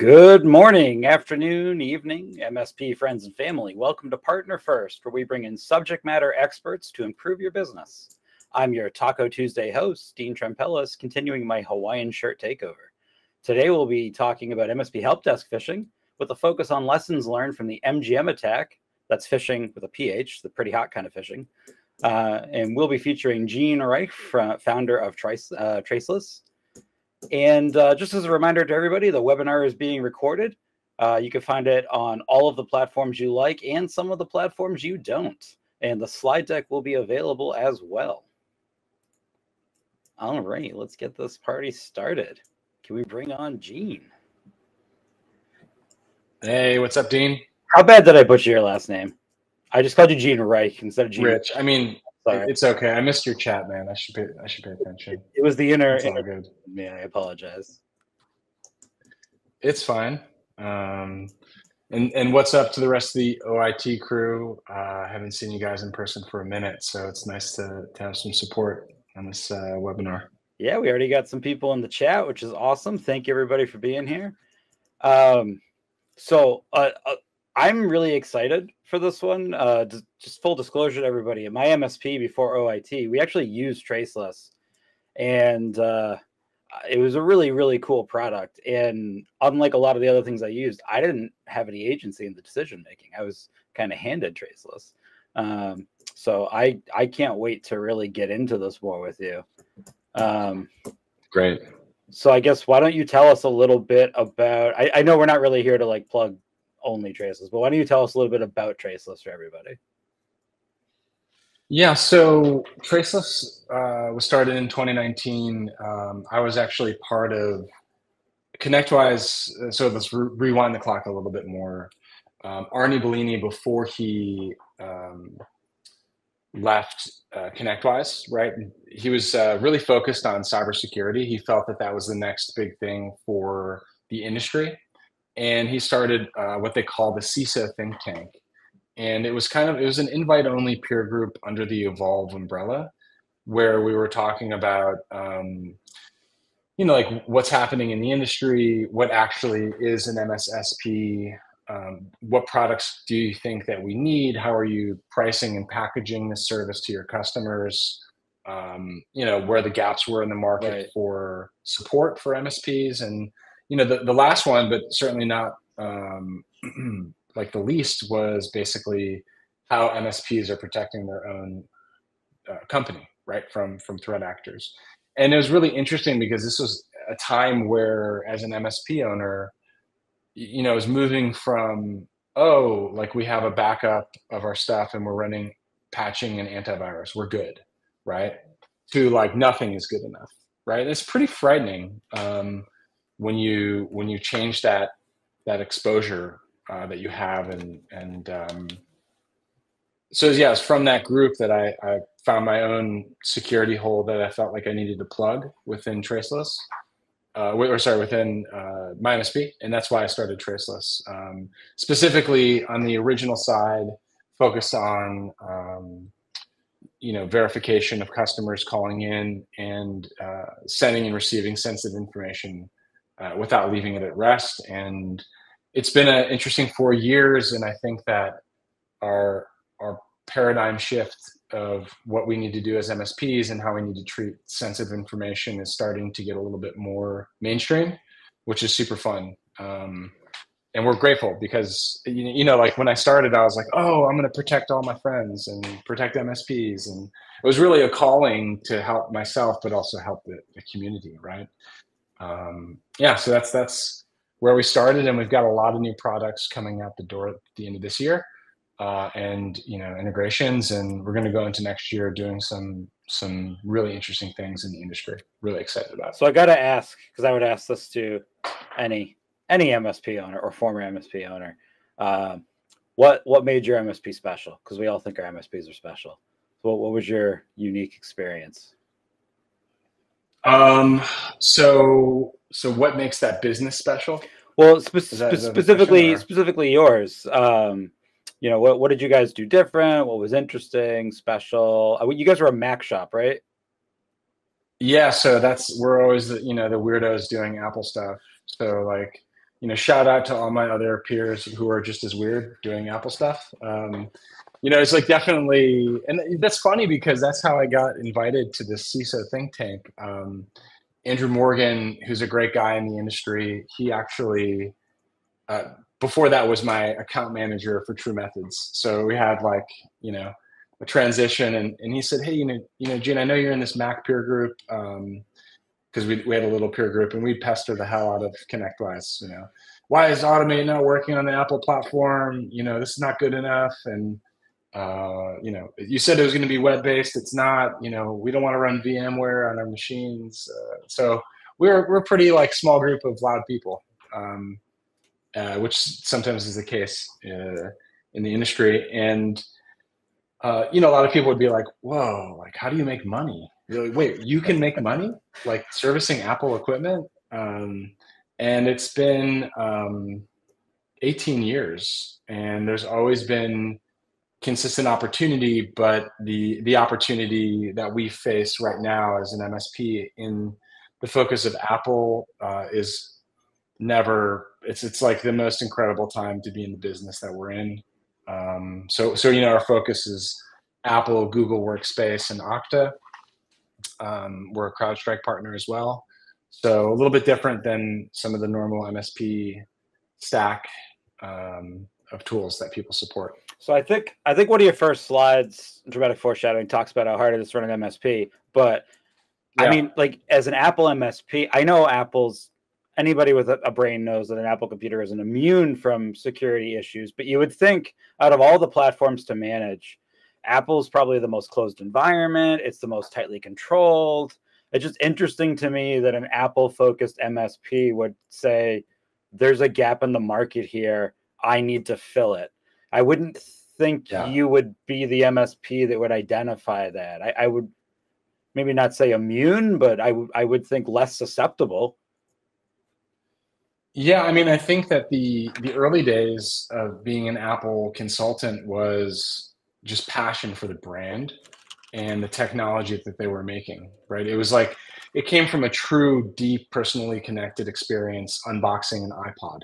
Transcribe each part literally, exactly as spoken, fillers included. Good morning, afternoon, evening, M S P friends and family. Welcome to Partner First, where we bring in subject matter experts to improve your business. I'm your Taco Tuesday host, Dean Trempellis, continuing my Hawaiian shirt takeover. Today, we'll be talking about M S P help desk phishing with a focus on lessons learned from the M G M attack. That's phishing with a P H, the pretty hot kind of phishing. Uh, and we'll be featuring Gene Rich, founder of Trace, uh, Traceless. And uh, just as a reminder to everybody, the webinar is being recorded. Uh, you can find it on all of the platforms you like and some of the platforms you don't. And the slide deck will be available as well. All right, let's get this party started. Can we bring on Gene? Hey, what's up, Dean? How bad did I butcher your last name? I just called you Gene Rich instead of Gene Rich. I mean, sorry. It's okay. I missed your chat, man. I should pay, I should pay attention. It was the inner. It's all good. Man, I apologize. It's fine. Um, and and what's up to the rest of the O I T crew? I uh, haven't seen you guys in person for a minute, so it's nice to, to have some support on this uh, webinar. Yeah, we already got some people in the chat, which is awesome. Thank you, everybody, for being here. Um, so uh, uh, I'm really excited for this one. Uh, just full disclosure to everybody, at my M S P before O I T, we actually used Traceless, and uh, it was a really, really cool product. And unlike a lot of the other things I used, I didn't have any agency in the decision making. I was kind of handed Traceless. Um, so I I can't wait to really get into this more with you. Um, Great. So I guess why don't you tell us a little bit about? I, I know we're not really here to like plug only Traceless, but why don't you tell us a little bit about Traceless for everybody? Yeah, so Traceless uh, was started in twenty nineteen. Um, I was actually part of ConnectWise. So let's re rewind the clock a little bit more. Um, Arnie Bellini, before he um, left uh, ConnectWise, right? He was uh, really focused on cybersecurity. He felt that that was the next big thing for the industry. And he started uh, what they call the CISA think tank. And it was kind of, it was an invite-only peer group under the Evolve umbrella, where we were talking about, um, you know, like what's happening in the industry, what actually is an M S S P, um, what products do you think that we need, how are you pricing and packaging the service to your customers, um, you know, where the gaps were in the market right. for support for M S Ps, and you know, the, the last one, but certainly not um, like the least, was basically how M S Ps are protecting their own uh, company, right, from from threat actors. And it was really interesting because this was a time where, as an M S P owner, you know, is moving from, oh, like we have a backup of our stuff and we're running patching and antivirus, we're good, right, to like nothing is good enough, right? It's pretty frightening. Um, when you when you change that that exposure uh, that you have, and and um, so yeah, it's from that group that I, I found my own security hole that I felt like I needed to plug within Traceless, uh, or sorry, within uh, my M S P, and that's why I started Traceless, um, specifically on the original side, focused on um, you know, verification of customers calling in and uh, sending and receiving sensitive information. Uh, without leaving it at rest. And it's been an interesting four years. And I think that our, our paradigm shift of what we need to do as M S Ps and how we need to treat sensitive information is starting to get a little bit more mainstream, which is super fun. Um, and we're grateful because, you, you know, like when I started, I was like, oh, I'm going to protect all my friends and protect M S Ps. And it was really a calling to help myself, but also help the, the community, right? Um, yeah, so that's that's where we started, and we've got a lot of new products coming out the door at the end of this year, uh, and you know, integrations, and we're going to go into next year doing some some really interesting things in the industry. Really excited about it. So I got to ask, because I would ask this to any any M S P owner or former M S P owner, uh, what what made your M S P special? Because we all think our M S Ps are special. So what, what was your unique experience? Um, so, so what makes that business special? Well, spe is that, is that specifically, specifically yours. Um, you know, what, what did you guys do different? What was interesting, special? I mean, you guys were a Mac shop, right? Yeah. So that's, we're always the, you know, the weirdos doing Apple stuff. So like, you know, shout out to all my other peers who are just as weird doing Apple stuff. Um, you know, it's like definitely, and that's funny because that's how I got invited to this CISA think tank. Um, Andrew Morgan, who's a great guy in the industry, he actually, uh, before that was my account manager for True Methods. So we had like, you know, a transition, and, and he said, hey, you know, you know, Gene, I know you're in this Mac peer group. Um, Because we we had a little peer group, and we pester the hell out of ConnectWise. You know, why is Automate not working on the Apple platform? You know, this is not good enough. And uh, you know, you said it was going to be web based. It's not. You know, we don't want to run VMware on our machines. Uh, so we're we're a pretty like small group of loud people, um, uh, which sometimes is the case uh, in the industry. And uh, you know, a lot of people would be like, "Whoa, like how do you make money?" You're like, wait, you can make money like servicing Apple equipment? Um, and it's been um, eighteen years, and there's always been consistent opportunity, but the, the opportunity that we face right now as an M S P in the focus of Apple uh, is never, it's, it's like the most incredible time to be in the business that we're in. Um, so, so, you know, our focus is Apple, Google Workspace, and Okta. Um, we're a CrowdStrike partner as well. So a little bit different than some of the normal M S P stack um, of tools that people support. So I think I think one of your first slides, dramatic foreshadowing, talks about how hard it is running M S P. But yeah. I mean, like as an Apple M S P, I know Apple's, anybody with a brain knows that an Apple computer isn't immune from security issues. But you would think out of all the platforms to manage, Apple's probably the most closed environment. It's the most tightly controlled. It's just interesting to me that an Apple-focused M S P would say, there's a gap in the market here. I need to fill it. I wouldn't think yeah. you would be the M S P that would identify that. I, I would maybe not say immune, but I, I would think less susceptible. Yeah, I mean, I think that the, the early days of being an Apple consultant was just passion for the brand and the technology that they were making, right? It was like, it came from a true, deep, personally connected experience unboxing an iPod,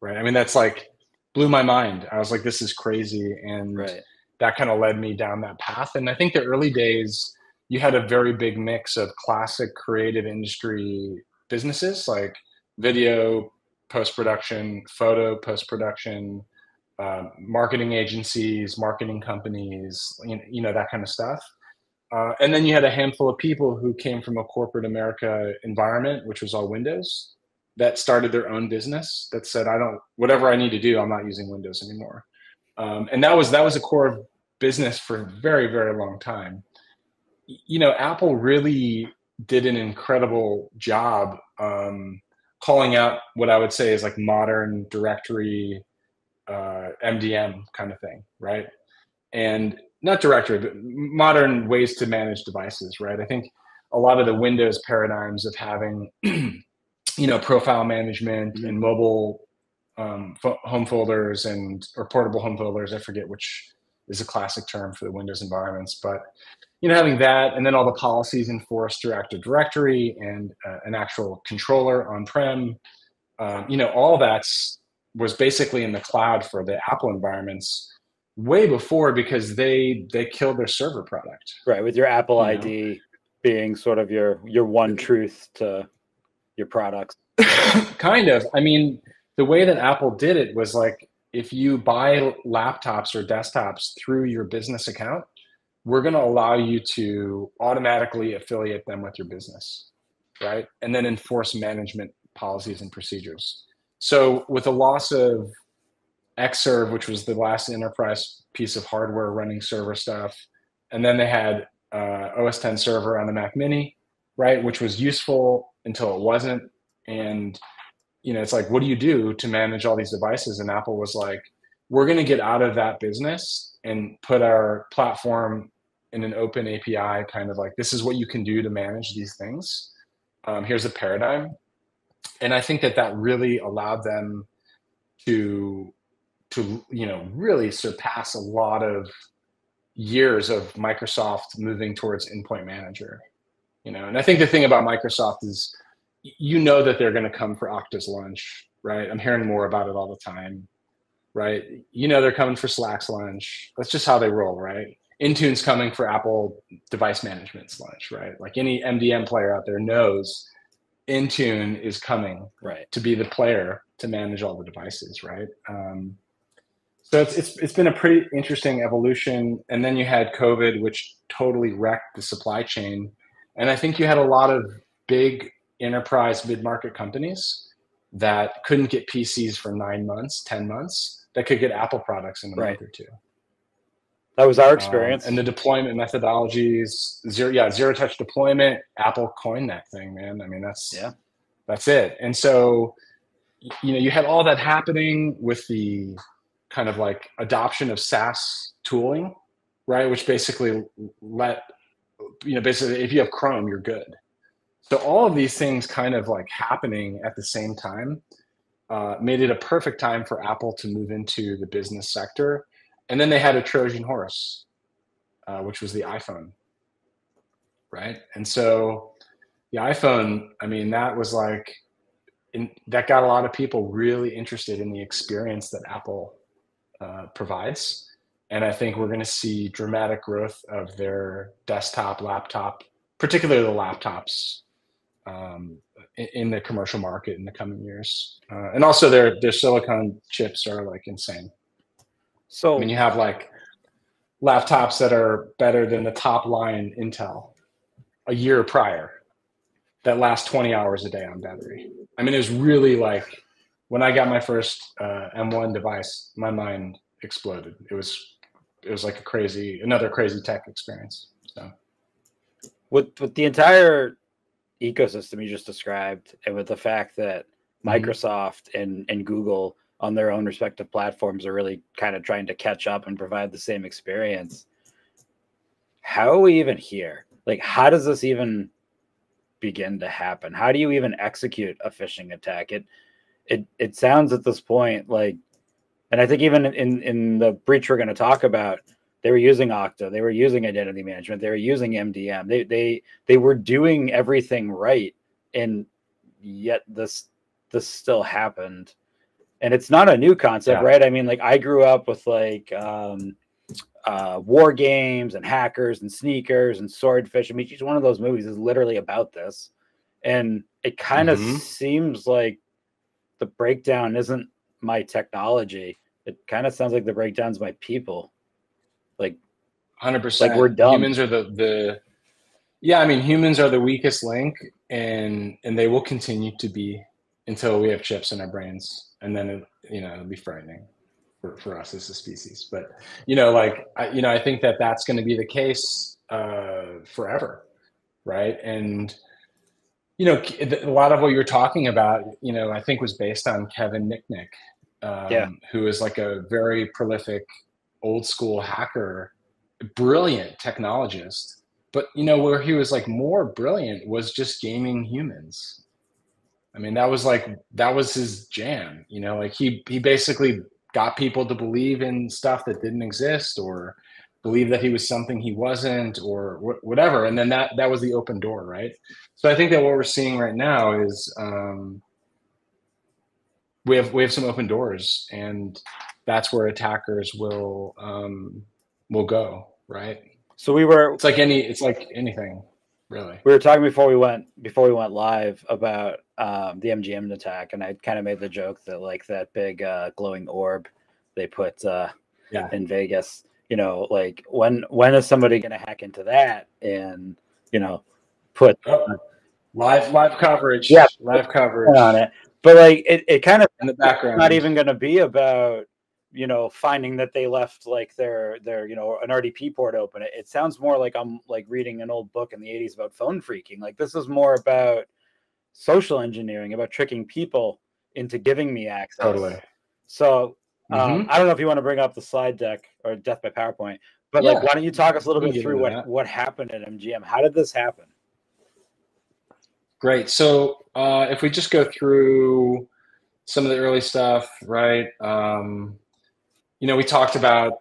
right? I mean, that's like, blew my mind. I was like, this is crazy. And right. that kind of led me down that path. And I think the early days, you had a very big mix of classic creative industry businesses, like video, post-production, photo, post-production, Uh, marketing agencies, marketing companies, you know, you know that kind of stuff. Uh, and then you had a handful of people who came from a corporate America environment, which was all Windows, that started their own business that said, I don't, whatever I need to do, I'm not using Windows anymore. Um, and that was, that was a core of business for a very, very long time. You know, Apple really did an incredible job um, calling out what I would say is like modern directory Uh, M D M kind of thing, right? And not directory, but modern ways to manage devices, right? I think a lot of the Windows paradigms of having, you know, profile management mm-hmm. and mobile um, home folders and or portable home folders, I forget which is a classic term for the Windows environments, but you know, having that and then all the policies enforced through Active Directory and uh, an actual controller on-prem, um, you know, all that's was basically in the cloud for the Apple environments way before, because they they killed their server product. Right, with your Apple you I D know. Being sort of your your one truth to your products. Kind of. I mean, the way that Apple did it was like, if you buy laptops or desktops through your business account, we're going to allow you to automatically affiliate them with your business, right? And then enforce management policies and procedures. So with the loss of Xserve, which was the last enterprise piece of hardware running server stuff, and then they had uh, O S ten Server on the Mac Mini, right, which was useful until it wasn't. And you know, it's like, what do you do to manage all these devices? And Apple was like, we're going to get out of that business and put our platform in an open A P I, kind of like, this is what you can do to manage these things. Um, here's a paradigm. And I think that that really allowed them to, to you know, really surpass a lot of years of Microsoft moving towards endpoint manager, you know. And I think the thing about Microsoft is, you know, that they're going to come for Okta's lunch right? I'm hearing more about it all the time, right? You know, they're coming for Slack's lunch. That's just how they roll, right? Intune's coming for Apple device management's lunch, right? Like any M D M player out there knows Intune is coming, right, to be the player to manage all the devices, right? Um, so it's, it's it's been a pretty interesting evolution. And then you had COVID, which totally wrecked the supply chain. And I think you had a lot of big enterprise mid-market companies that couldn't get P Cs for nine months, ten months, that could get Apple products in a right. month or two. That was our experience. Um, and the deployment methodologies, zero, yeah, zero touch deployment, Apple coined that thing, man. I mean, that's, yeah. that's it. And so, you know, you had all that happening with the kind of like adoption of SaaS tooling, right? Which basically let, you know, basically if you have Chrome, you're good. So all of these things kind of like happening at the same time uh, made it a perfect time for Apple to move into the business sector. And then they had a Trojan horse, uh, which was the iPhone, right? And so the iPhone, I mean, that was like, in, that got a lot of people really interested in the experience that Apple uh, provides. And I think we're gonna see dramatic growth of their desktop, laptop, particularly the laptops um, in, in the commercial market in the coming years. Uh, and also their, their silicon chips are like insane. So I mean, you have like laptops that are better than the top line Intel a year prior that last twenty hours a day on battery. I mean, it was really like when I got my first uh, M one device, my mind exploded. It was it was like a crazy, another crazy tech experience. So with with the entire ecosystem you just described, and with the fact that Microsoft mm-hmm. and and Google on their own respective platforms are really kind of trying to catch up and provide the same experience. How are we even here? Like, how does this even begin to happen? How do you even execute a phishing attack? It, it, it sounds at this point like, and I think even in, in the breach we're going to talk about, they were using Okta, they were using identity management, they were using M D M. They, they, they were doing everything right. And yet this, this still happened. And it's not a new concept, yeah. right? I mean, like I grew up with like um, uh, war games and hackers and sneakers and swordfish. I mean, each one of those movies is literally about this. And it kind of mm-hmm. seems like the breakdown isn't my technology. It kind of sounds like the breakdown's my people. Like one hundred percent. Like we're dumb. Humans are the, the, yeah, I mean, humans are the weakest link and, and they will continue to be until we have chips in our brains. And then, it, you know, it'll be frightening for, for us as a species. But, you know, like, I, you know, I think that that's going to be the case uh, forever. Right. And, you know, a lot of what you're talking about, you know, I think was based on Kevin Nicknick, um, yeah. who is like a very prolific old school hacker, brilliant technologist. But, you know, where he was like more brilliant was just gaming humans. I mean, that was like, that was his jam, you know, like he, he basically got people to believe in stuff that didn't exist or believe that he was something he wasn't or wh- whatever. And then that, that was the open door. Right. So I think that what we're seeing right now is um, we have, we have some open doors and that's where attackers will, um, will go. Right. So we were, it's like any, it's like anything. Really, we were talking before we went before we went live about um, the M G M attack, and I kind of made the joke that like that big uh, glowing orb they put uh, yeah. in Vegas. You know, like when when is somebody going to hack into that and you know put oh, uh, live live coverage, yeah, live coverage on it. But like it, it kind of in the background, it's not even going to be about you know finding that they left like their their you know an R D P port open. It, it sounds more like I'm like reading an old book in the eighties about phone phreaking. Like this is more about social engineering, about tricking people into giving me access. Totally. So um, mm-hmm. I don't know if you want to bring up the slide deck or death by PowerPoint, but yeah. like why don't you talk us a little bit through what that. what happened at M G M? How did this happen? Great. So uh, if we just go through some of the early stuff, right? Um, You know, we talked about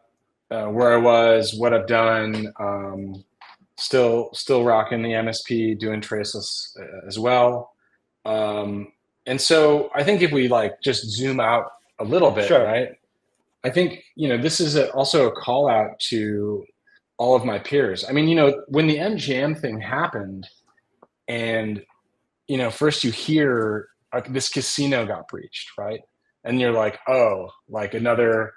uh, where I was, what I've done, um, still still rocking the M S P, doing Traceless uh, as well. Um, And so I think if we like just zoom out a little bit, sure. right? I think, you know, this is a, also a call out to all of my peers. I mean, you know, when the M G M thing happened and, you know, first you hear like this casino got breached, right? And you're like, oh, like another,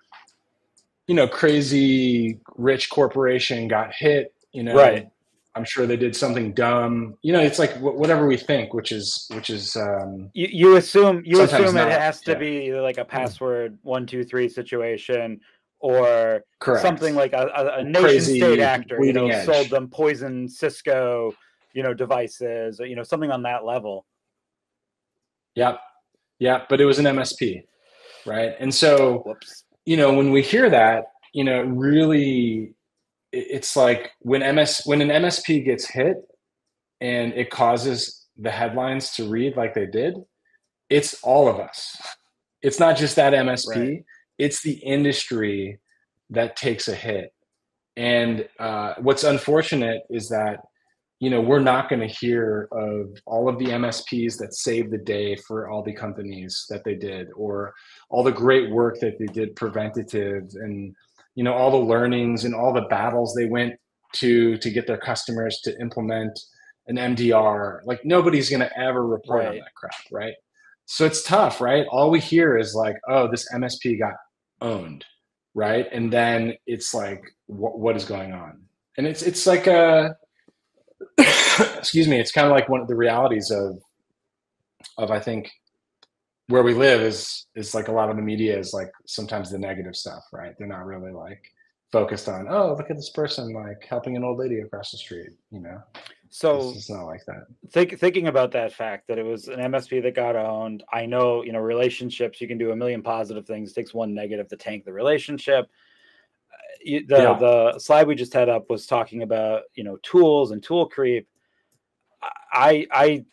you know, crazy rich corporation got hit, you know, right. I'm sure they did something dumb. You know, it's like whatever we think, which is, which is, um, you, you assume, you assume not, it has to yeah. be like a password one, two, three situation or Correct. something like a, a, a nation Crazy state actor, you know, edge. sold them poison Cisco, you know, devices, you know, something on that level. Yeah. Yeah. But it was an M S P. Right. And so, Whoops. you know, when we hear that, you know, really, it's like when M S when an M S P gets hit and it causes the headlines to read like they did, it's all of us. It's not just that M S P. Right. It's the industry that takes a hit. And uh, what's unfortunate is that, you know, we're not going to hear of all of the M S Ps that saved the day for all the companies that they did, or all the great work that they did preventative and, you know, all the learnings and all the battles they went to to get their customers to implement an M D R. Like nobody's going to ever report right. on that crap, right? So it's tough, right? All we hear is like, oh, this M S P got owned, right? And then it's like, wh what is going on? And it's it's like a, excuse me, it's kind of like one of the realities of of I think where we live is, is like a lot of the media is like sometimes the negative stuff, right? They're not really like focused on, oh, look at this person, like helping an old lady across the street, you know? So it's not like that. Think, thinking about that fact that it was an M S P that got owned. I know, you know, relationships, you can do a million positive things. It takes one negative to tank the relationship. The, yeah. the slide we just had up was talking about, you know, tools and tool creep. I, I,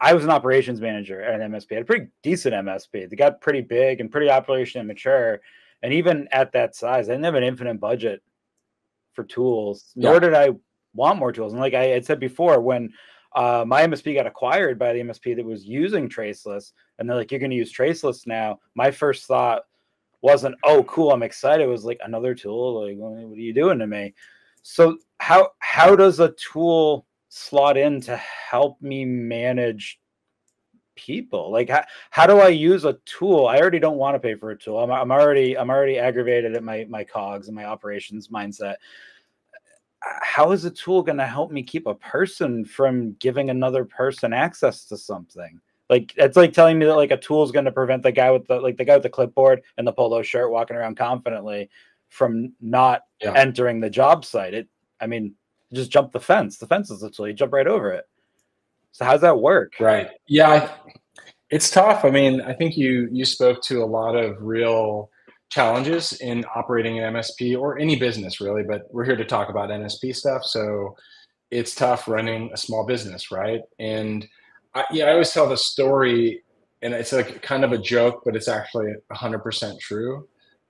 I was an operations manager at an M S P. I had a pretty decent M S P. They got pretty big and pretty operational and mature. And even at that size, I didn't have an infinite budget for tools, nor yeah. did I want more tools. And like I had said before, when uh, my M S P got acquired by the M S P that was using Traceless, and they're like, you're going to use Traceless now. My first thought wasn't, oh, cool, I'm excited. It was like another tool. Like, what are you doing to me? So how how does a tool slot in to help me manage people? Like how, how do I use a tool? I already don't want to pay for a tool. I'm, I'm already, I'm already aggravated at my, my cogs and my operations mindset. How is a tool going to help me keep a person from giving another person access to something? Like, it's like telling me that like a tool is going to prevent the guy with the, like the guy with the clipboard and the polo shirt walking around confidently from not yeah. entering the job site. It, I mean, just jump the fence. The fence is literally jump right over it. So how's that work? Right. Yeah, it's tough. I mean, I think you you spoke to a lot of real challenges in operating an M S P or any business really, but we're here to talk about M S P stuff. So it's tough running a small business, right? And I, yeah, I always tell the story, and it's like kind of a joke, but it's actually one hundred percent true.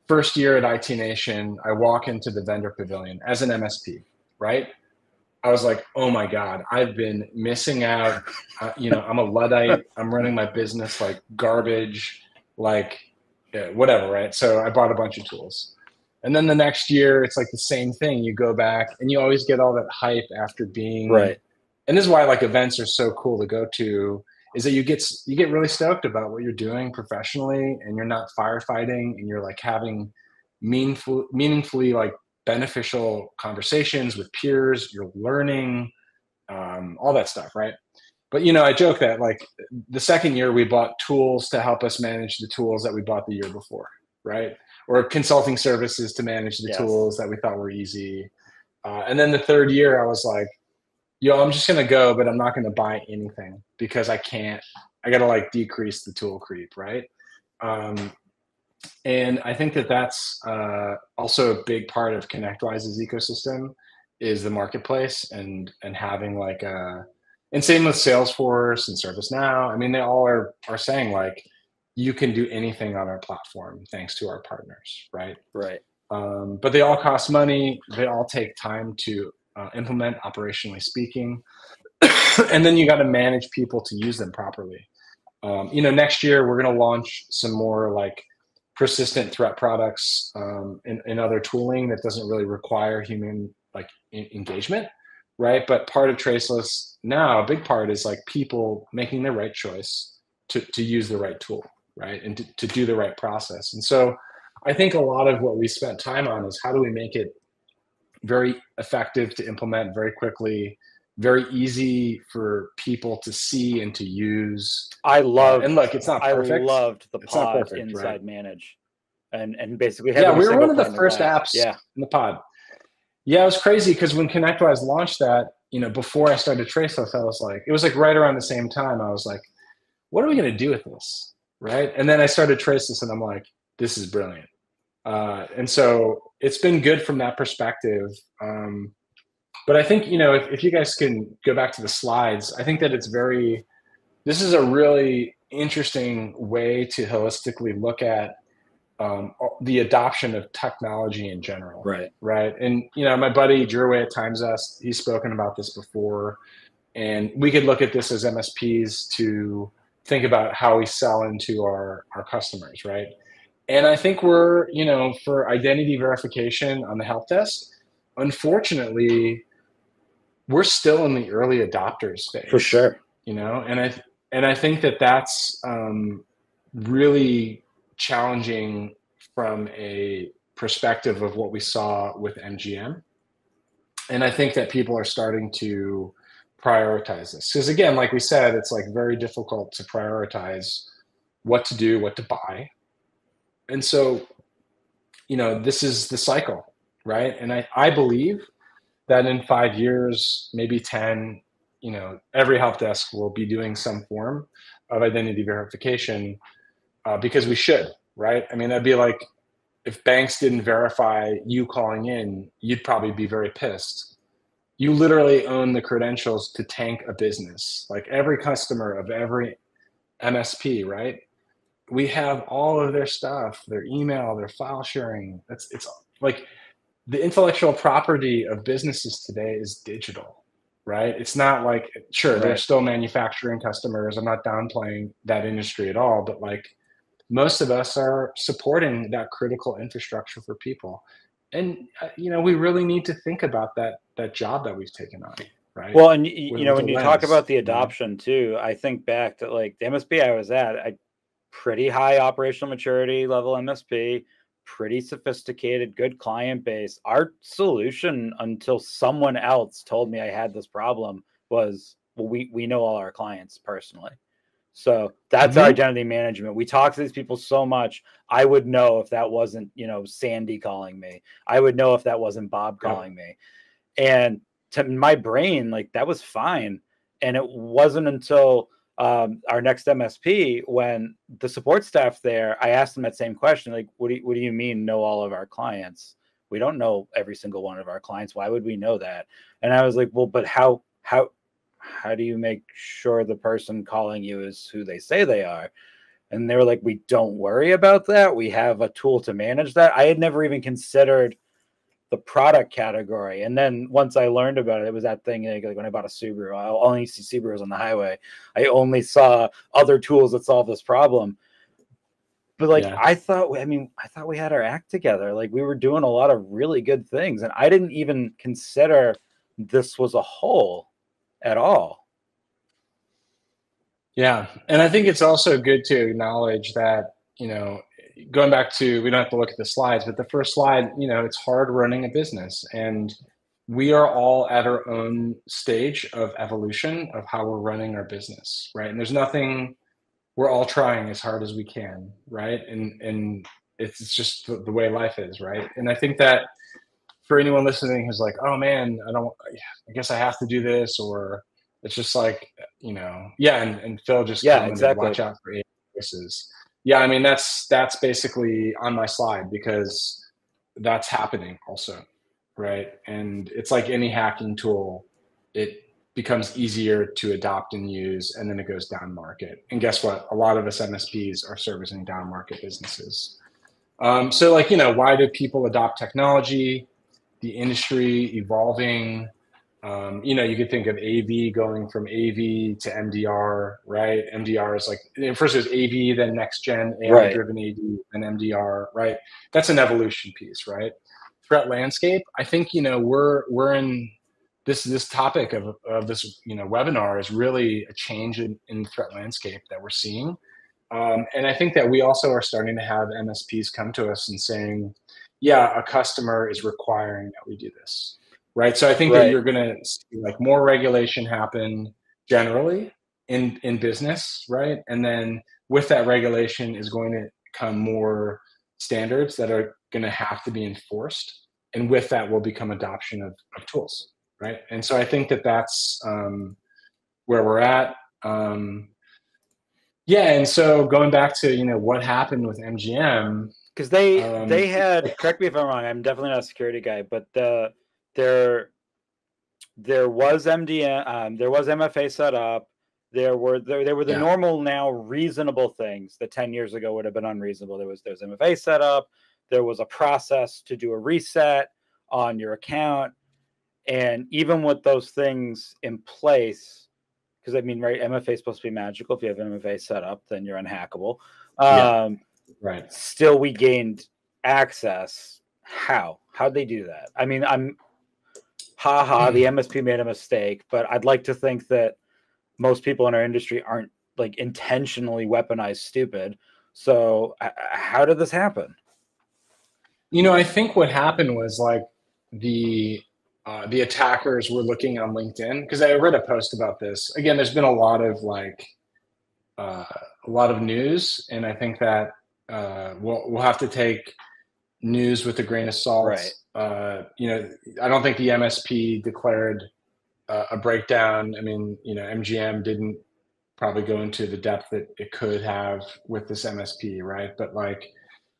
First year at I T Nation, I walk into the vendor pavilion as an M S P, right? I was like, oh my God, I've been missing out. Uh, you know, I'm a Luddite. I'm running my business like garbage, like yeah, whatever, right? So I bought a bunch of tools. And then the next year, it's like the same thing. You go back and you always get all that hype after being. Right. And this is why like events are so cool to go to, is that you get, you get really stoked about what you're doing professionally and you're not firefighting and you're like having meaningful, meaningfully like beneficial conversations with peers, you're learning, um, all that stuff, right? But, you know, I joke that like the second year we bought tools to help us manage the tools that we bought the year before, right? Or consulting services to manage the yes. tools that we thought were easy. Uh, and then the third year I was like, yo, I'm just going to go, but I'm not going to buy anything because I can't, I got to like decrease the tool creep, right? Um, And I think that that's uh, also a big part of ConnectWise's ecosystem is the marketplace and and having like a, and same with Salesforce and ServiceNow. I mean, they all are, are saying like, you can do anything on our platform thanks to our partners, right? Right. Um, but they all cost money. They all take time to uh, implement, operationally speaking. And then you got to manage people to use them properly. Um, you know, next year we're going to launch some more like persistent threat products um, and, and other tooling that doesn't really require human like in- engagement, right? But part of Traceless now, a big part is like people making the right choice to to use the right tool, right? And to, to do the right process. And so I think a lot of what we spent time on is how do we make it very effective to implement very quickly, very easy for people to see and to use. I love, and look, it's not perfect. I loved the pod perfect, inside right? manage, and and basically yeah, we were one of the first apps yeah. in the pod. Yeah, it was crazy because when ConnectWise launched that, you know, before I started Traceless, I was like, it was like right around the same time. I was like, what are we going to do with this, right? And then I started Traceless, and I'm like, this is brilliant. Uh, and so it's been good from that perspective. Um, But I think, you know, if, if you guys can go back to the slides, I think that it's very, this is a really interesting way to holistically look at um, the adoption of technology in general. Right. Right. And, you know, my buddy Drew at Times Us, he's spoken about this before. And we could look at this as M S Ps to think about how we sell into our, our customers. Right. And I think we're, you know, for identity verification on the help desk, unfortunately, we're still in the early adopters phase. For sure. You know, and I, and I think that that's um, really challenging from a perspective of what we saw with M G M. And I think that people are starting to prioritize this. Because again, like we said, it's like very difficult to prioritize what to do, what to buy. And so, you know, this is the cycle, right? And I, I believe that in five years, maybe ten, you know, every help desk will be doing some form of identity verification uh, because we should, right? I mean, that'd be like if banks didn't verify you calling in, you'd probably be very pissed. You literally own the credentials to tank a business, like every customer of every M S P, right? We have all of their stuff, their email, their file sharing. That's it's like, the intellectual property of businesses today is digital, right? It's not like, sure, right. They're still manufacturing customers. I'm not downplaying that industry at all, but like most of us are supporting that critical infrastructure for people. And, uh, you know, we really need to think about that, that job that we've taken on, right? Well, and, you, with, you know, when you lens, talk about the adoption you know? too, I think back to like the M S P I was at, a pretty high operational maturity level M S P. Pretty sophisticated, good client base. Our solution, until someone else told me I had this problem, was well, we we know all our clients personally. So that's mm-hmm. our identity management. We talk to these people so much. I would know if that wasn't, you know, Sandy calling me. I would know if that wasn't Bob calling yeah. me. And to my brain, like that was fine. And it wasn't until Um, our next M S P, when the support staff there, I asked them that same question, like, what do you, what do you mean know all of our clients? We don't know every single one of our clients. Why would we know that? And I was like, well, but how how how do you make sure the person calling you is who they say they are? And they were like, we don't worry about that. We have a tool to manage that. I had never even considered the product category. And then once I learned about it, it was that thing like, like when I bought a Subaru, I only see Subarus on the highway. I only saw other tools that solve this problem. But like, yeah. I thought, I mean, I thought we had our act together. Like we were doing a lot of really good things. And I didn't even consider this was a whole at all. Yeah. And I think it's also good to acknowledge that, you know, going back to, we don't have to look at the slides, but the first slide, you know, it's hard running a business. And we are all at our own stage of evolution of how we're running our business, right? And there's nothing, we're all trying as hard as we can, right? And and it's just the way life is, right? And I think that for anyone listening who's like, oh man, I don't, I guess I have to do this, or it's just like, you know, yeah, and, and Phil just yeah, exactly. watch out for voices. Yeah, I mean, that's that's basically on my slide because that's happening also, right? And it's like any hacking tool, it becomes easier to adopt and use, and then it goes down market. And guess what? A lot of us M S Ps are servicing down market businesses. Um, so like, you know, why do people adopt technology? The industry evolving, Um, you know, you could think of A V going from A V to M D R, right? M D R is like, first there's A V, then next gen, A I-driven right. A V, then M D R, right? That's an evolution piece, right? Threat landscape, I think, you know, we're we're in this this topic of, of this, you know, webinar is really a change in, in threat landscape that we're seeing. Um, and I think that we also are starting to have M S Ps come to us and saying, yeah, a customer is requiring that we do this. Right. So I think right. that you're going to see like more regulation happen generally in, in business. Right. And then with that regulation is going to come more standards that are going to have to be enforced. And with that will become adoption of, of tools. Right. And so I think that that's um, where we're at. Um, yeah. And so going back to, you know, what happened with M G M, because they um, they had, correct me if I'm wrong, I'm definitely not a security guy, but the There, there was M D M. Um, there was M F A set up. There were there they were the yeah. normal now reasonable things that ten years ago would have been unreasonable. There was there was M F A set up. There was a process to do a reset on your account, and even with those things in place, because I mean, right? M F A is supposed to be magical. If you have M F A set up, then you're unhackable. Um, yeah. Right. Still, we gained access. How? How'd they do that? I mean, I'm. Ha ha, the M S P made a mistake, but I'd like to think that most people in our industry aren't like intentionally weaponized stupid. So uh, how did this happen? You know, I think what happened was like the uh, the attackers were looking on LinkedIn, because I read a post about this. Again, there's been a lot of like uh, a lot of news, and I think that uh, we'll we'll have to take news with a grain of salt. Right. Uh, you know, I don't think the M S P declared uh, a breakdown. I mean, you know, M G M didn't probably go into the depth that it could have with this M S P, right? But like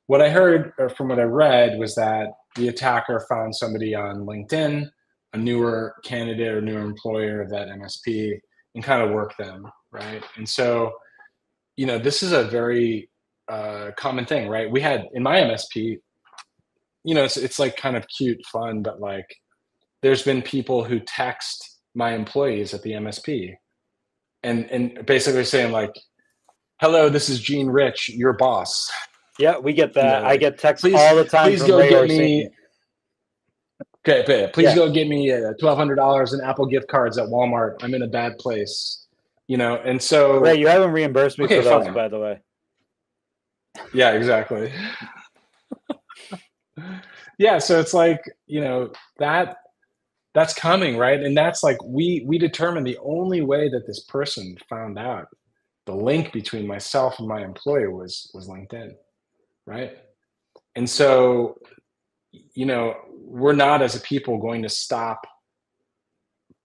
what I heard or from what I read was that the attacker found somebody on LinkedIn, a newer candidate or newer employer of that M S P, and kind of worked them, right? And so, you know, this is a very uh, common thing, right? We had in my M S P, you know, it's, it's like kind of cute fun, but like there's been people who text my employees at the M S P and, and basically saying like, hello, this is Gene Rich, your boss. Yeah, we get that. You know, I get texts please, all the time. Please from go Ray get me. Okay, please yeah. go get me uh, twelve hundred dollars in Apple gift cards at Walmart. I'm in a bad place, you know? And so. Ray, you haven't reimbursed me okay, for those, fine. By the way. Yeah, exactly. Yeah, so it's like, you know, that that's coming, right? And that's like we we determined the only way that this person found out the link between myself and my employer was was LinkedIn, right? And so, you know, we're not as a people going to stop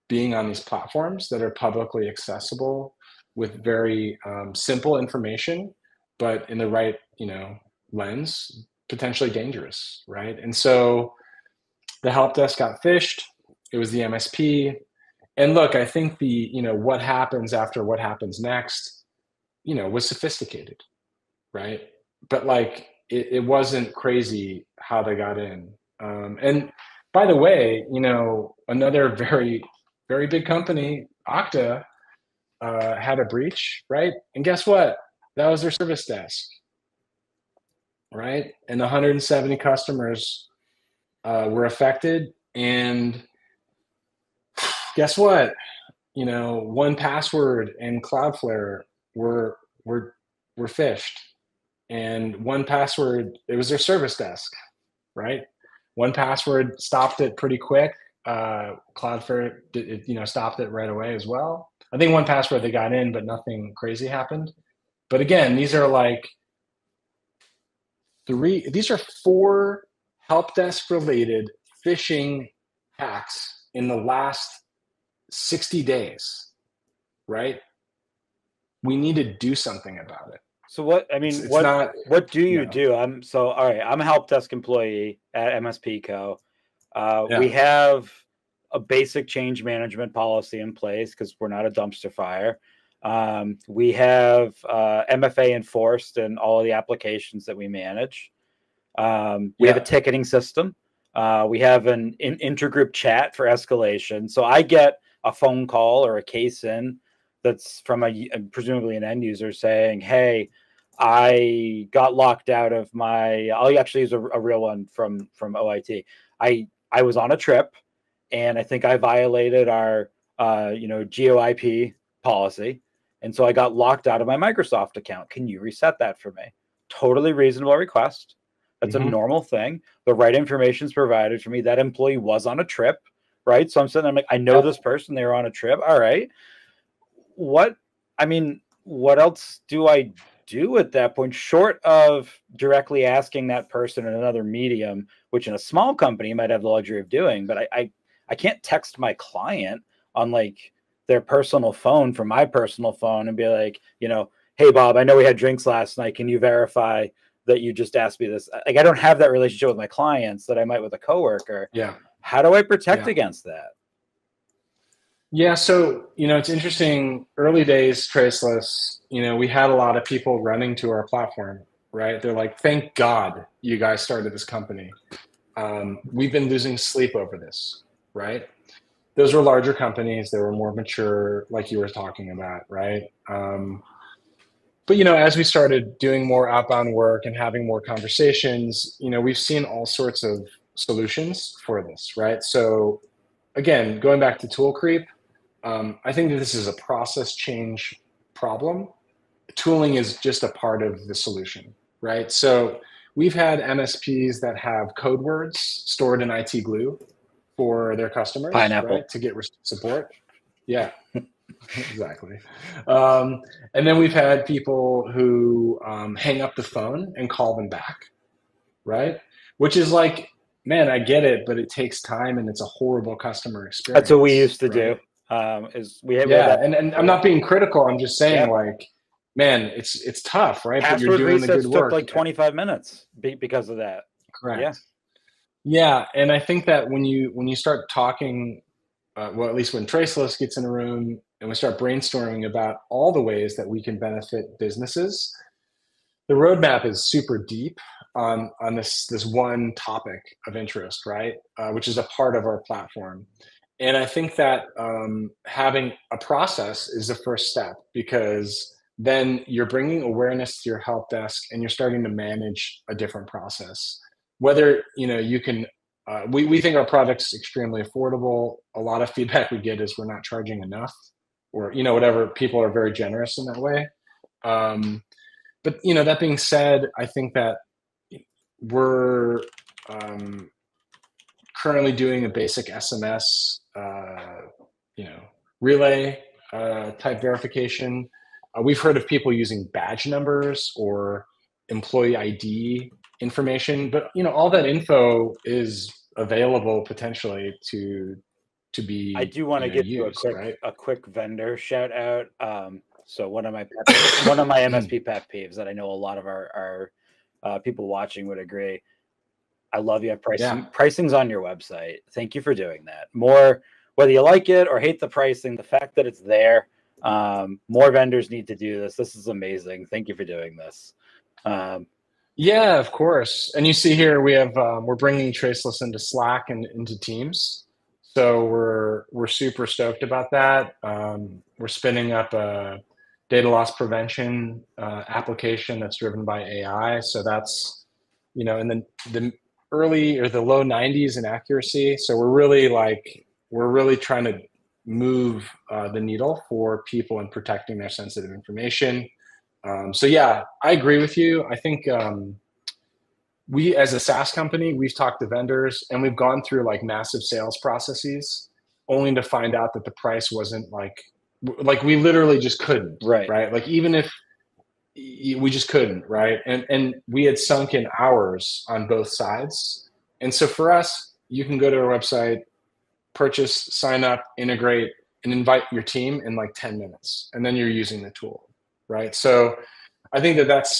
being on these platforms that are publicly accessible with very um, simple information, but in the right, you know, lens. Potentially dangerous, right? And so the help desk got phished. It was the M S P. And look, I think the, you know, what happens after what happens next, you know, was sophisticated, right? But like, it, it wasn't crazy how they got in. Um, and by the way, you know, another very, very big company, Okta, uh, had a breach, right? And guess what? That was their service desk. Right. And one hundred seventy customers uh, were affected. And guess what? You know, one Password and Cloudflare were were were phished. And one Password, it was their service desk, right? one Password stopped it pretty quick. Uh, Cloudflare, it, you know, stopped it right away as well. I think one Password they got in, but nothing crazy happened. But again, these are like. Three, these are four help desk related phishing hacks in the last sixty days, right? We need to do something about it. So what, I mean, it's, it's what, not, what do you, you know, do? I'm so, all right, I'm a help desk employee at M S P Co. Uh, yeah. We have a basic change management policy in place because we're not a dumpster fire. Um, we have uh, M F A enforced in all of the applications that we manage. Um, we yeah. have a ticketing system. Uh, we have an, an intergroup chat for escalation. So I get a phone call or a case in that's from a presumably an end user saying, hey, I got locked out of my, I'll actually use a, a real one from, from O I T. I, I was on a trip and I think I violated our, uh, you know, G O I P policy. And so I got locked out of my Microsoft account. Can you reset that for me? Totally reasonable request. That's mm-hmm. a normal thing. The right information is provided for me. That employee was on a trip, right? So I'm sitting there, I'm like, I know this person, they were on a trip. All right. What, I mean, what else do I do at that point, short of directly asking that person in another medium, which in a small company you might have the luxury of doing, but I, I, I can't text my client on like their personal phone from my personal phone and be like, you know, hey, Bob, I know we had drinks last night. Can you verify that you just asked me this? Like, I don't have that relationship with my clients that I might with a coworker. Yeah. How do I protect yeah. against that? Yeah. So, you know, it's interesting, early days, Traceless, you know, we had a lot of people running to our platform, right? They're like, thank God you guys started this company. Um, we've been losing sleep over this, right? Those were larger companies. They were more mature, like you were talking about, right? Um, But, you know, as we started doing more outbound work and having more conversations, you know, we've seen all sorts of solutions for this, right? So, again, going back to tool creep, um, I think that this is a process change problem. Tooling is just a part of the solution, right? So we've had M S Ps that have code words stored in I T glue for their customers, Pineapple. Right, to get support. Yeah. Exactly. Um, and then we've had people who um, hang up the phone and call them back, right? Which is like, man, I get it, but it takes time and it's a horrible customer experience. That's what we used to right? do. Um, is we have yeah, that. And, and I'm not being critical. I'm just saying yeah. like, man, it's it's tough, right? Password but you're doing the good work. Took like twenty-five minutes because of that. Correct. Yeah. yeah, and I think that when you when you start talking, uh, well, at least when Traceless gets in a room, and we start brainstorming about all the ways that we can benefit businesses, the roadmap is super deep on, on this, this one topic of interest, right? Uh, which is a part of our platform. And I think that um, having a process is the first step, because then you're bringing awareness to your help desk and you're starting to manage a different process. Whether, you know, you can, uh, we, we think our product's extremely affordable. A lot of feedback we get is we're not charging enough. Or, you know, whatever, people are very generous in that way. Um, but, you know, that being said, I think that we're um, currently doing a basic S M S, uh, you know, relay uh, type verification. Uh, we've heard of people using badge numbers or employee I D information, but, you know, all that info is available potentially to to be I do want to you know, give used, you a quick right? a quick vendor shout out. Um, so one of my pet, one of my M S P pet peeves that I know a lot of our, our uh, people watching would agree. I love you have pricing. Yeah. Pricing's on your website. Thank you for doing that. More, whether you like it or hate the pricing, the fact that it's there, um, more vendors need to do this. This is amazing. Thank you for doing this. Um, yeah, of course. And you see here, we have, um, we're bringing Traceless into Slack and into Teams. So we're we're super stoked about that. Um, we're spinning up a data loss prevention uh, application that's driven by A I. So that's, you know, in the the early or the low nineties in accuracy. So we're really like we're really trying to move uh, the needle for people in protecting their sensitive information. Um, so yeah, I agree with you. I think. Um, We, as a SaaS company, we've talked to vendors and we've gone through like massive sales processes only to find out that the price wasn't like, like we literally just couldn't, right? right? Like even if we just couldn't, right? And, and we had sunk in hours on both sides. And so for us, you can go to our website, purchase, sign up, integrate, and invite your team in like ten minutes. And then you're using the tool, right? So I think that that's,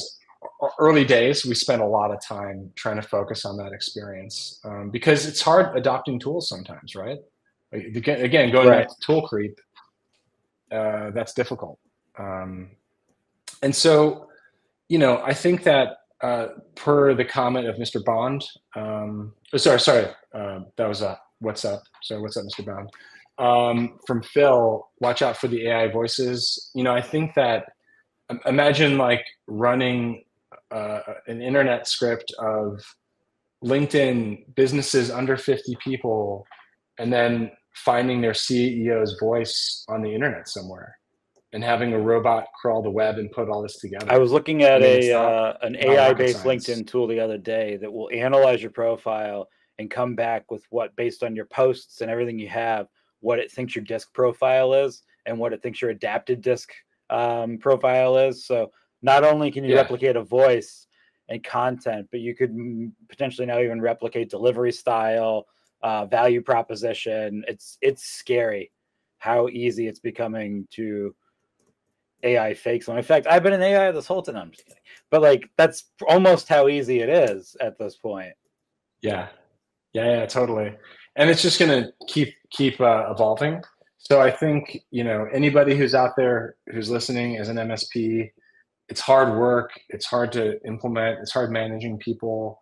early days, we spent a lot of time trying to focus on that experience um, because it's hard adopting tools sometimes, right? Again, going right. back to tool creep, uh, that's difficult. Um, and so, you know, I think that uh, per the comment of Mister Bond, um, oh, sorry, sorry, uh, that was a what's up. Sorry, what's up, Mister Bond? Um, from Phil, watch out for the A I voices. You know, I think that imagine like running uh, an internet script of LinkedIn businesses under fifty people, and then finding their C E O's voice on the internet somewhere, and having a robot crawl the web and put all this together. I was looking at I mean, a uh, an A I-based LinkedIn tool the other day that will analyze your profile and come back with what, based on your posts and everything you have, what it thinks your disk profile is and what it thinks your adapted disk um, profile is. So not only can you yeah. replicate a voice and content, but you could potentially now even replicate delivery style, uh, value proposition. It's it's scary how easy it's becoming to A I fake someone. In fact, I've been in A I this whole time. I'm just kidding. But like, that's almost how easy it is at this point. Yeah, yeah, yeah, totally. And it's just gonna keep keep uh, evolving. So I think, you know, anybody who's out there who's listening as an M S P, it's hard work. It's hard to implement. It's hard managing people.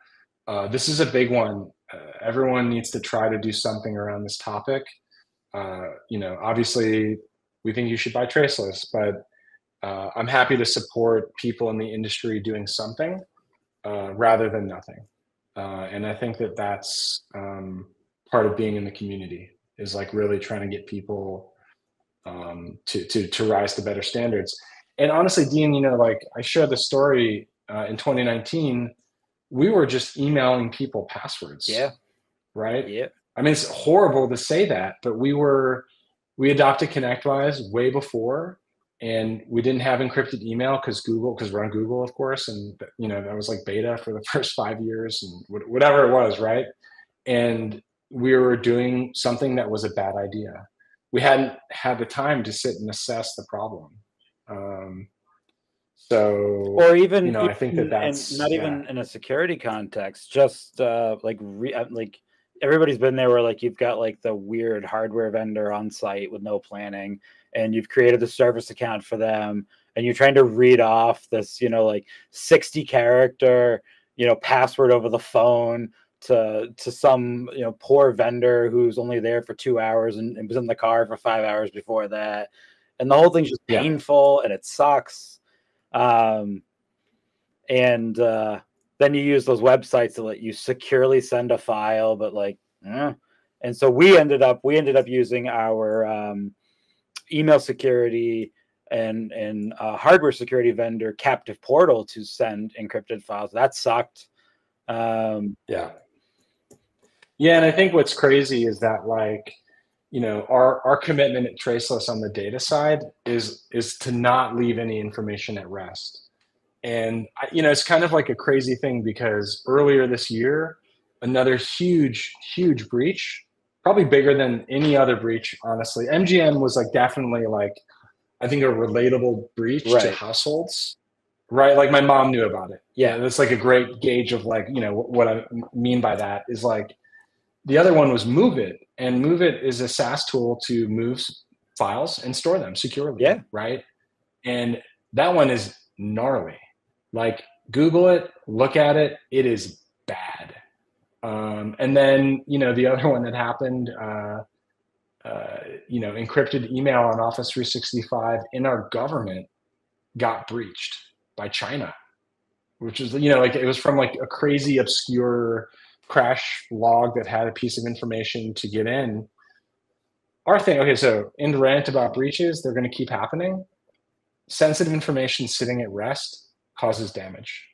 Uh, this is a big one. Uh, everyone needs to try to do something around this topic. Uh, you know, obviously, we think you should buy Traceless, but uh, I'm happy to support people in the industry doing something uh, rather than nothing. Uh, and I think that that's um, part of being in the community, is like really trying to get people um, to, to, to rise to better standards. And honestly, Dean, you know, like I shared the story uh, in twenty nineteen, we were just emailing people passwords. Yeah. Right. Yeah. I mean, it's horrible to say that, but we were, we adopted ConnectWise way before, and we didn't have encrypted email because Google, because we're on Google, of course. And, you know, that was like beta for the first five years and whatever it was. Right. And we were doing something that was a bad idea. We hadn't had the time to sit and assess the problem. Um, so, or even, you know, even, I think that that's not yeah. even in a security context, just, uh, like, re like everybody's been there where like, you've got like the weird hardware vendor on site with no planning, and you've created the service account for them, and you're trying to read off this, you know, like sixty character, you know, password over the phone to, to some, you know, poor vendor who's only there for two hours and, and was in the car for five hours before that. And the whole thing's just painful yeah. and it sucks. Um, and uh, then you use those websites to let you securely send a file, but like, eh. And so we ended up, we ended up using our um, email security and, and uh, hardware security vendor Captive Portal to send encrypted files. That sucked. Um, yeah. Yeah. And I think what's crazy is that like, you know, our, our commitment at Traceless on the data side is, is to not leave any information at rest. And, I, you know, it's kind of like a crazy thing because earlier this year, another huge, huge breach, probably bigger than any other breach, honestly. M G M was like definitely like, I think a relatable breach right. to households, right? Like my mom knew about it. Yeah, that's like a great gauge of like, you know, what I mean by that is like, the other one was MoveIt, and MoveIt is a SaaS tool to move files and store them securely, yeah. right? And that one is gnarly. Like, Google it, look at it, it is bad. Um, and then, you know, the other one that happened, uh, uh, you know, encrypted email on Office three sixty-five in our government got breached by China, which is, you know, like it was from like a crazy obscure crash log that had a piece of information to get in. Our thing, okay, so end rant about breaches, they're going to keep happening. Sensitive information sitting at rest causes damage,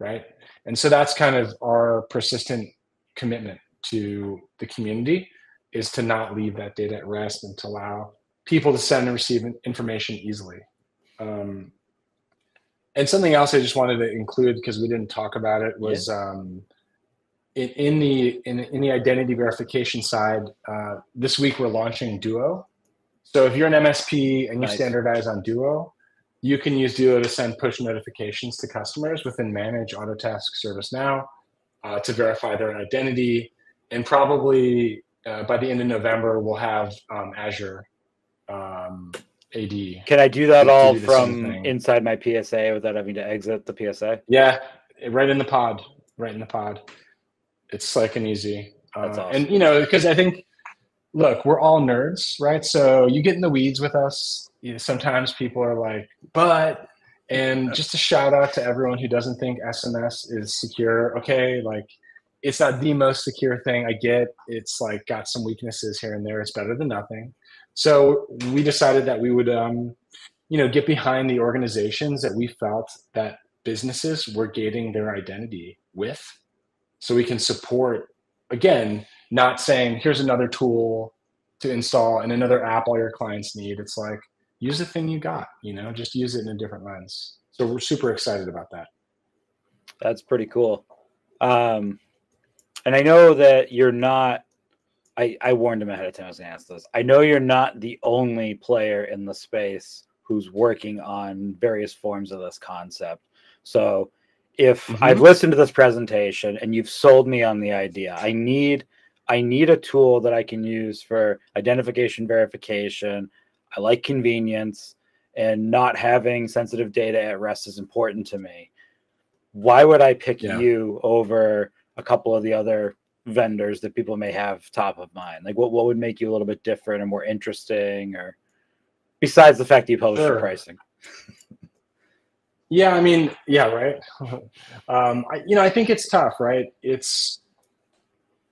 right? And so that's kind of our persistent commitment to the community, is to not leave that data at rest and to allow people to send and receive information easily. Um, and something else I just wanted to include because we didn't talk about it was... Yeah. Um, In, in the in, in the identity verification side, uh, this week we're launching Duo. So if you're an M S P and you nice. standardize on Duo, you can use Duo to send push notifications to customers within Manage, Autotask, ServiceNow uh, to verify their identity. And probably uh, by the end of November, we'll have um, Azure um, A D. Can I do that all do from inside my P S A without having to exit the P S A? Yeah. right in the pod, right in the pod. It's slick and easy. Uh, That's awesome. And, you know, because I think, look, we're all nerds, right? So you get in the weeds with us. You know, sometimes people are like, but, and just a shout out to everyone who doesn't think S M S is secure. Okay, like, it's not the most secure thing. I get it's like got some weaknesses here and there. It's better than nothing. So we decided that we would, um, you know, get behind the organizations that we felt that businesses were gating their identity with, so we can support, again, not saying here's another tool to install and another app all your clients need. It's like, use the thing you got, you know, just use it in a different lens. So we're super excited about that. That's pretty cool. Um, and I know that you're not, I, I warned him ahead of time I was gonna ask this. I know you're not the only player in the space who's working on various forms of this concept. So if mm-hmm. I've listened to this presentation and you've sold me on the idea, I need I need a tool that I can use for identification verification. I like convenience, and not having sensitive data at rest is important to me. Why would I pick yeah. you over a couple of the other vendors that people may have top of mind? Like, what, what would make you a little bit different or more interesting, or besides the fact that you publish sure. your pricing? Yeah, I mean, yeah, right. um, I, you know, I think it's tough, right? It's,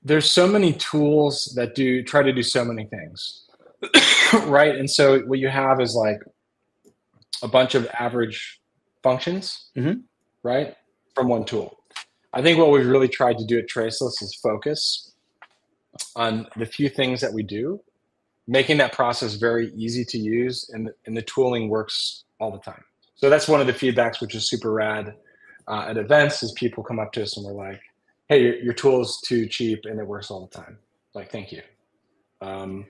there's so many tools that do try to do so many things, right? And so what you have is like a bunch of average functions, mm-hmm. right? From one tool. I think what we've really tried to do at Traceless is focus on the few things that we do, making that process very easy to use, and, and the tooling works all the time. So that's one of the feedbacks, which is super rad uh, at events, is people come up to us and we're like, hey, your, your tool is too cheap and it works all the time. Like, thank you. Um,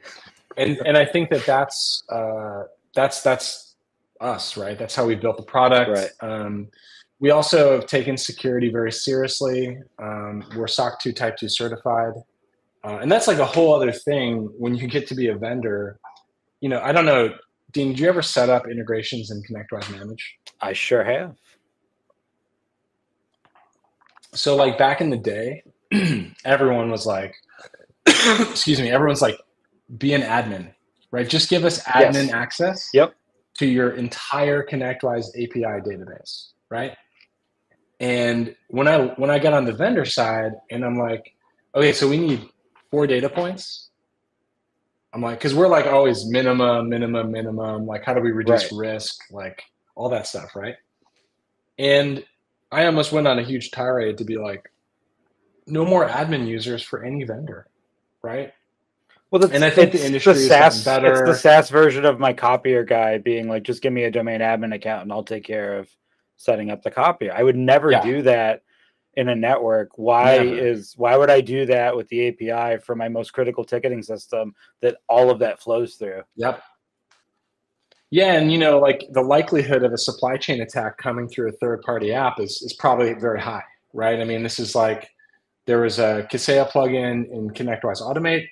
and, and I think that that's, uh, that's, that's us, right? That's how we built the product. Right. Um, we also have taken security very seriously. Um, we're S O C two Type two certified. Uh, and that's like a whole other thing when you get to be a vendor. You know, I don't know, Dean, did you ever set up integrations in ConnectWise Manage? I sure have. So like back in the day, everyone was like, excuse me, everyone's like, be an admin, right? Just give us admin yes. access yep. to your entire ConnectWise A P I database, right? And when I when I got on the vendor side and I'm like, okay, so we need four data points. I'm like, because we're like always minimum, minimum, minimum. Like, how do we reduce right. risk? Like all that stuff, right? And I almost went on a huge tirade to be like, no more admin users for any vendor, right? Well, that's, and I think the industry is better. It's the SaaS version of my copier guy being like, just give me a domain admin account and I'll take care of setting up the copier. I would never yeah. do that in a network. Why never. is why would I do that with the A P I for my most critical ticketing system that all of that flows through? Yep. Yeah, and you know, like the likelihood of a supply chain attack coming through a third-party app is is probably very high, right? I mean, this is like there was a Kaseya plugin in ConnectWise Automate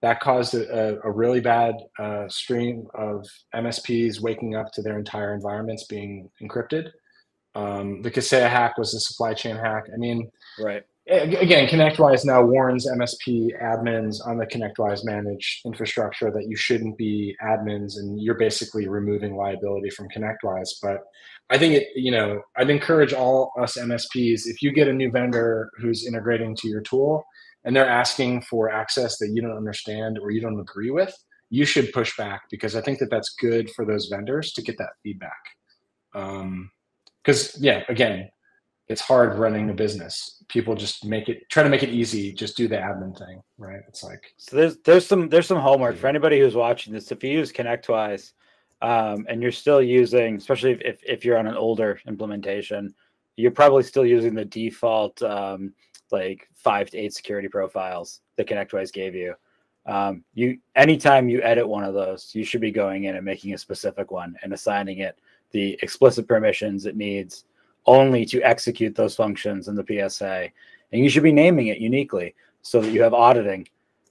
that caused a, a really bad uh, stream of M S Ps waking up to their entire environments being encrypted. Um, the Kaseya hack was a supply chain hack. I mean, right. Again, ConnectWise now warns M S P admins on the ConnectWise Managed infrastructure that you shouldn't be admins, and you're basically removing liability from ConnectWise. But I think it, you know, I'd encourage all us M S Ps, if you get a new vendor who's integrating to your tool and they're asking for access that you don't understand or you don't agree with, you should push back, because I think that that's good for those vendors to get that feedback. Um, Because, yeah, again, it's hard running a business. People just make it, try to make it easy. Just do the admin thing, right? It's like, so there's there's some there's some homework for anybody who's watching this. If you use ConnectWise, um, and you're still using, especially if if you're on an older implementation, you're probably still using the default um, like five to eight security profiles that ConnectWise gave you. Um, you anytime you edit one of those, you should be going in and making a specific one and assigning it the explicit permissions it needs only to execute those functions in the P S A. And you should be naming it uniquely so that you have auditing.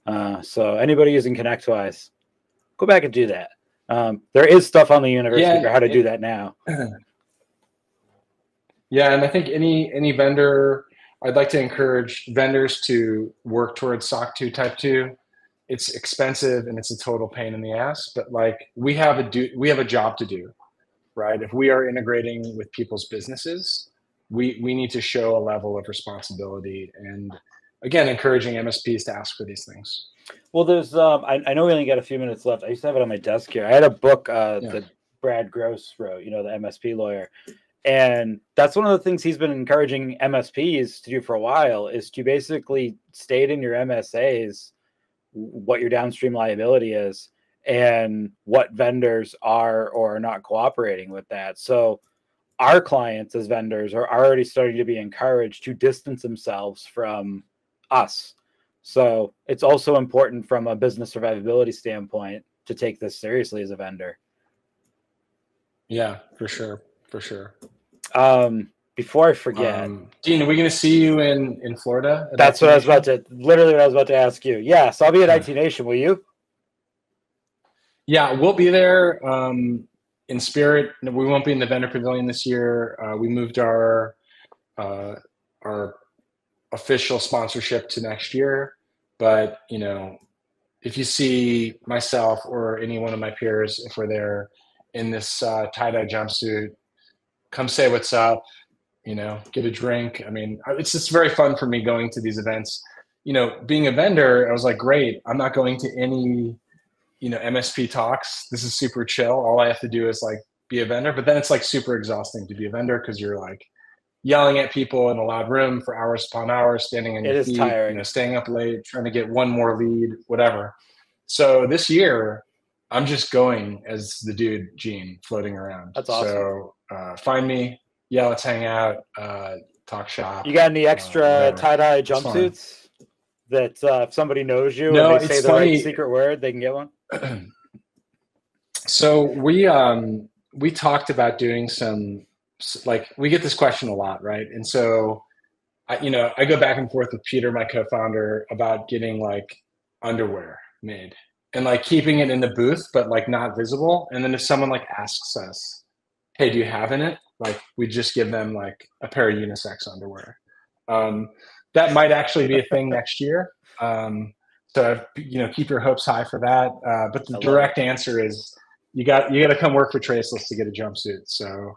Uh, so anybody using ConnectWise, go back and do that. Um, there is stuff on the university yeah, for how to it, do that now. Yeah, and I think any any vendor, I'd like to encourage vendors to work towards S O C two type two. It's expensive and it's a total pain in the ass, but like we have a do we have a job to do, right? If we are integrating with people's businesses, we we need to show a level of responsibility, and again, encouraging M S Ps to ask for these things. Well, there's um, I, I know we only got a few minutes left. I used to have it on my desk here. I had a book uh, yeah. that Brad Gross wrote, you know, the M S P lawyer. And that's one of the things he's been encouraging M S Ps to do for a while, is to basically state in your M S As what your downstream liability is and what vendors are or are not cooperating with that. So our clients as vendors are already starting to be encouraged to distance themselves from us. So it's also important from a business survivability standpoint to take this seriously as a vendor. Yeah, for sure. For sure. Um, before I forget, um, Dean, are we going to see you in, in Florida? That's what I was about to, literally what I was about to ask you. Yeah. So I'll be at yeah. I T Nation. Will you? Yeah, we'll be there um, in spirit. We won't be in the vendor pavilion this year. Uh, we moved our, uh, our, official sponsorship to next year, but you know, if you see myself or any one of my peers, if we're there in this uh, tie-dye jumpsuit, come say what's up, you know, get a drink. I mean, it's just very fun for me going to these events. You know, being a vendor, I was like, great, I'm not going to any, you know, M S P talks. This is super chill. All I have to do is like be a vendor, but then it's like super exhausting to be a vendor because you're like, yelling at people in a loud room for hours upon hours, standing in your feet, you know, staying up late, trying to get one more lead, whatever. So this year, I'm just going as the dude Gene, floating around. That's awesome. So uh, find me, yeah, let's hang out, uh, talk shop. You got any extra uh, tie-dye jumpsuits that uh, if somebody knows you no, and they say the right secret word, they can get one? So we um, we talked about doing some. Like we get this question a lot, right? And so, I, you know, I go back and forth with Peter, my co-founder, about getting like underwear made and like keeping it in the booth, but like not visible. And then if someone like asks us, "Hey, do you have in it?" Like we just give them like a pair of unisex underwear. Um, that might actually be a thing next year. Um, so you know, keep your hopes high for that. Uh, but the direct answer is, you got you got to come work for Traceless to get a jumpsuit. So.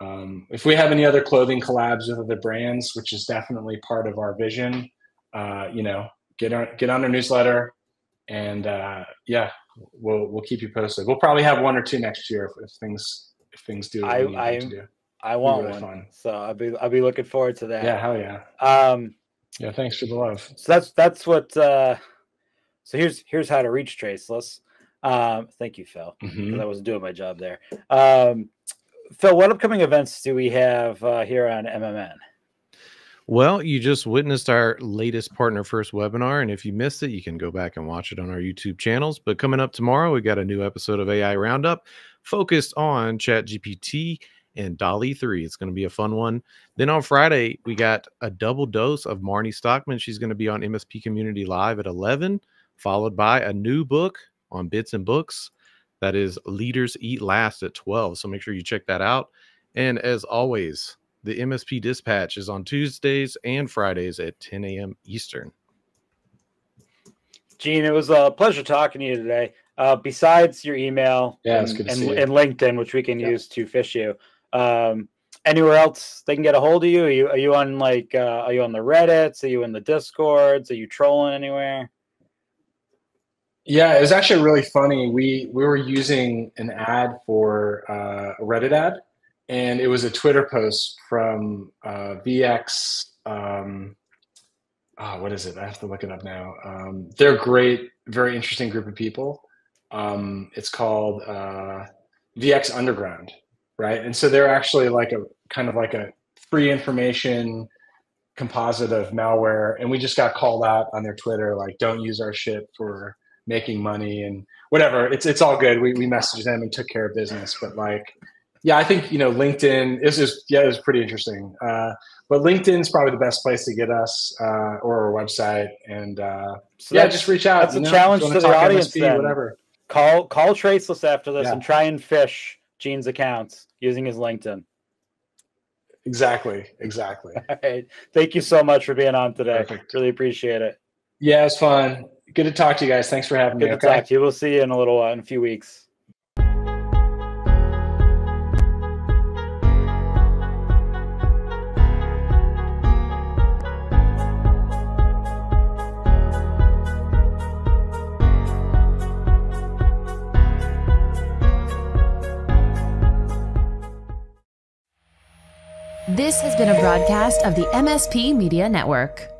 Um, if we have any other clothing collabs with other brands, which is definitely part of our vision, uh, you know, get on get on our newsletter, and uh, yeah, we'll we'll keep you posted. We'll probably have one or two next year if, if things if things do. I I, do. I want really one, fun. So I'll be I'll be looking forward to that. Yeah, hell yeah. Um, yeah, thanks for the love. So that's that's what. Uh, so here's here's how to reach Traceless. Um, thank you, Phil, because mm-hmm. I wasn't doing my job there. Um, Phil, what upcoming events do we have uh, here on M M N? Well, you just witnessed our latest Partner First webinar, and if you missed it, you can go back and watch it on our YouTube channels. But coming up tomorrow, we got a new episode of A I Roundup focused on ChatGPT and DALL-E three. It's going to be a fun one. Then on Friday, we got a double dose of Marnie Stockman. She's going to be on M S P Community Live at eleven, followed by a new book on Bits and Books. That is Leaders Eat Last at twelve. So make sure you check that out. And as always, the M S P Dispatch is on Tuesdays and Fridays at ten a.m. Eastern. Gene, it was a pleasure talking to you today. Uh, besides your email yeah, and, and, and LinkedIn, which we can yeah. use to fish you, um, anywhere else they can get a hold of you? Are you, are you on like uh, are you on the Reddits? Are you in the Discords? Are you trolling anywhere? Yeah, it was actually really funny. We we were using an ad for uh, a Reddit ad, and it was a Twitter post from uh, V X. Um, oh, what is it? I have to look it up now. Um, they're a great, very interesting group of people. Um, it's called uh, V X Underground, right? And so they're actually like a kind of like a free information composite of malware. And we just got called out on their Twitter, like, don't use our shit for making money and whatever. It's it's all good. We we messaged them and took care of business. But like, yeah, I think, you know, LinkedIn is just, yeah, it was pretty interesting. Uh, but LinkedIn's probably the best place to get us uh, or our website. And uh, so yeah, just reach out. That's a know, challenge to the audience. M S P, whatever. Call, call Traceless after this yeah. and try and fish Gene's accounts using his LinkedIn. Exactly. Exactly. All right. Thank you so much for being on today. Perfect. Really appreciate it. Yeah, it was fun. Good to talk to you guys. Thanks for having Good me. Good to okay? talk to you. We'll see you in a little while, in a few weeks. This has been a broadcast of the M S P Media Network.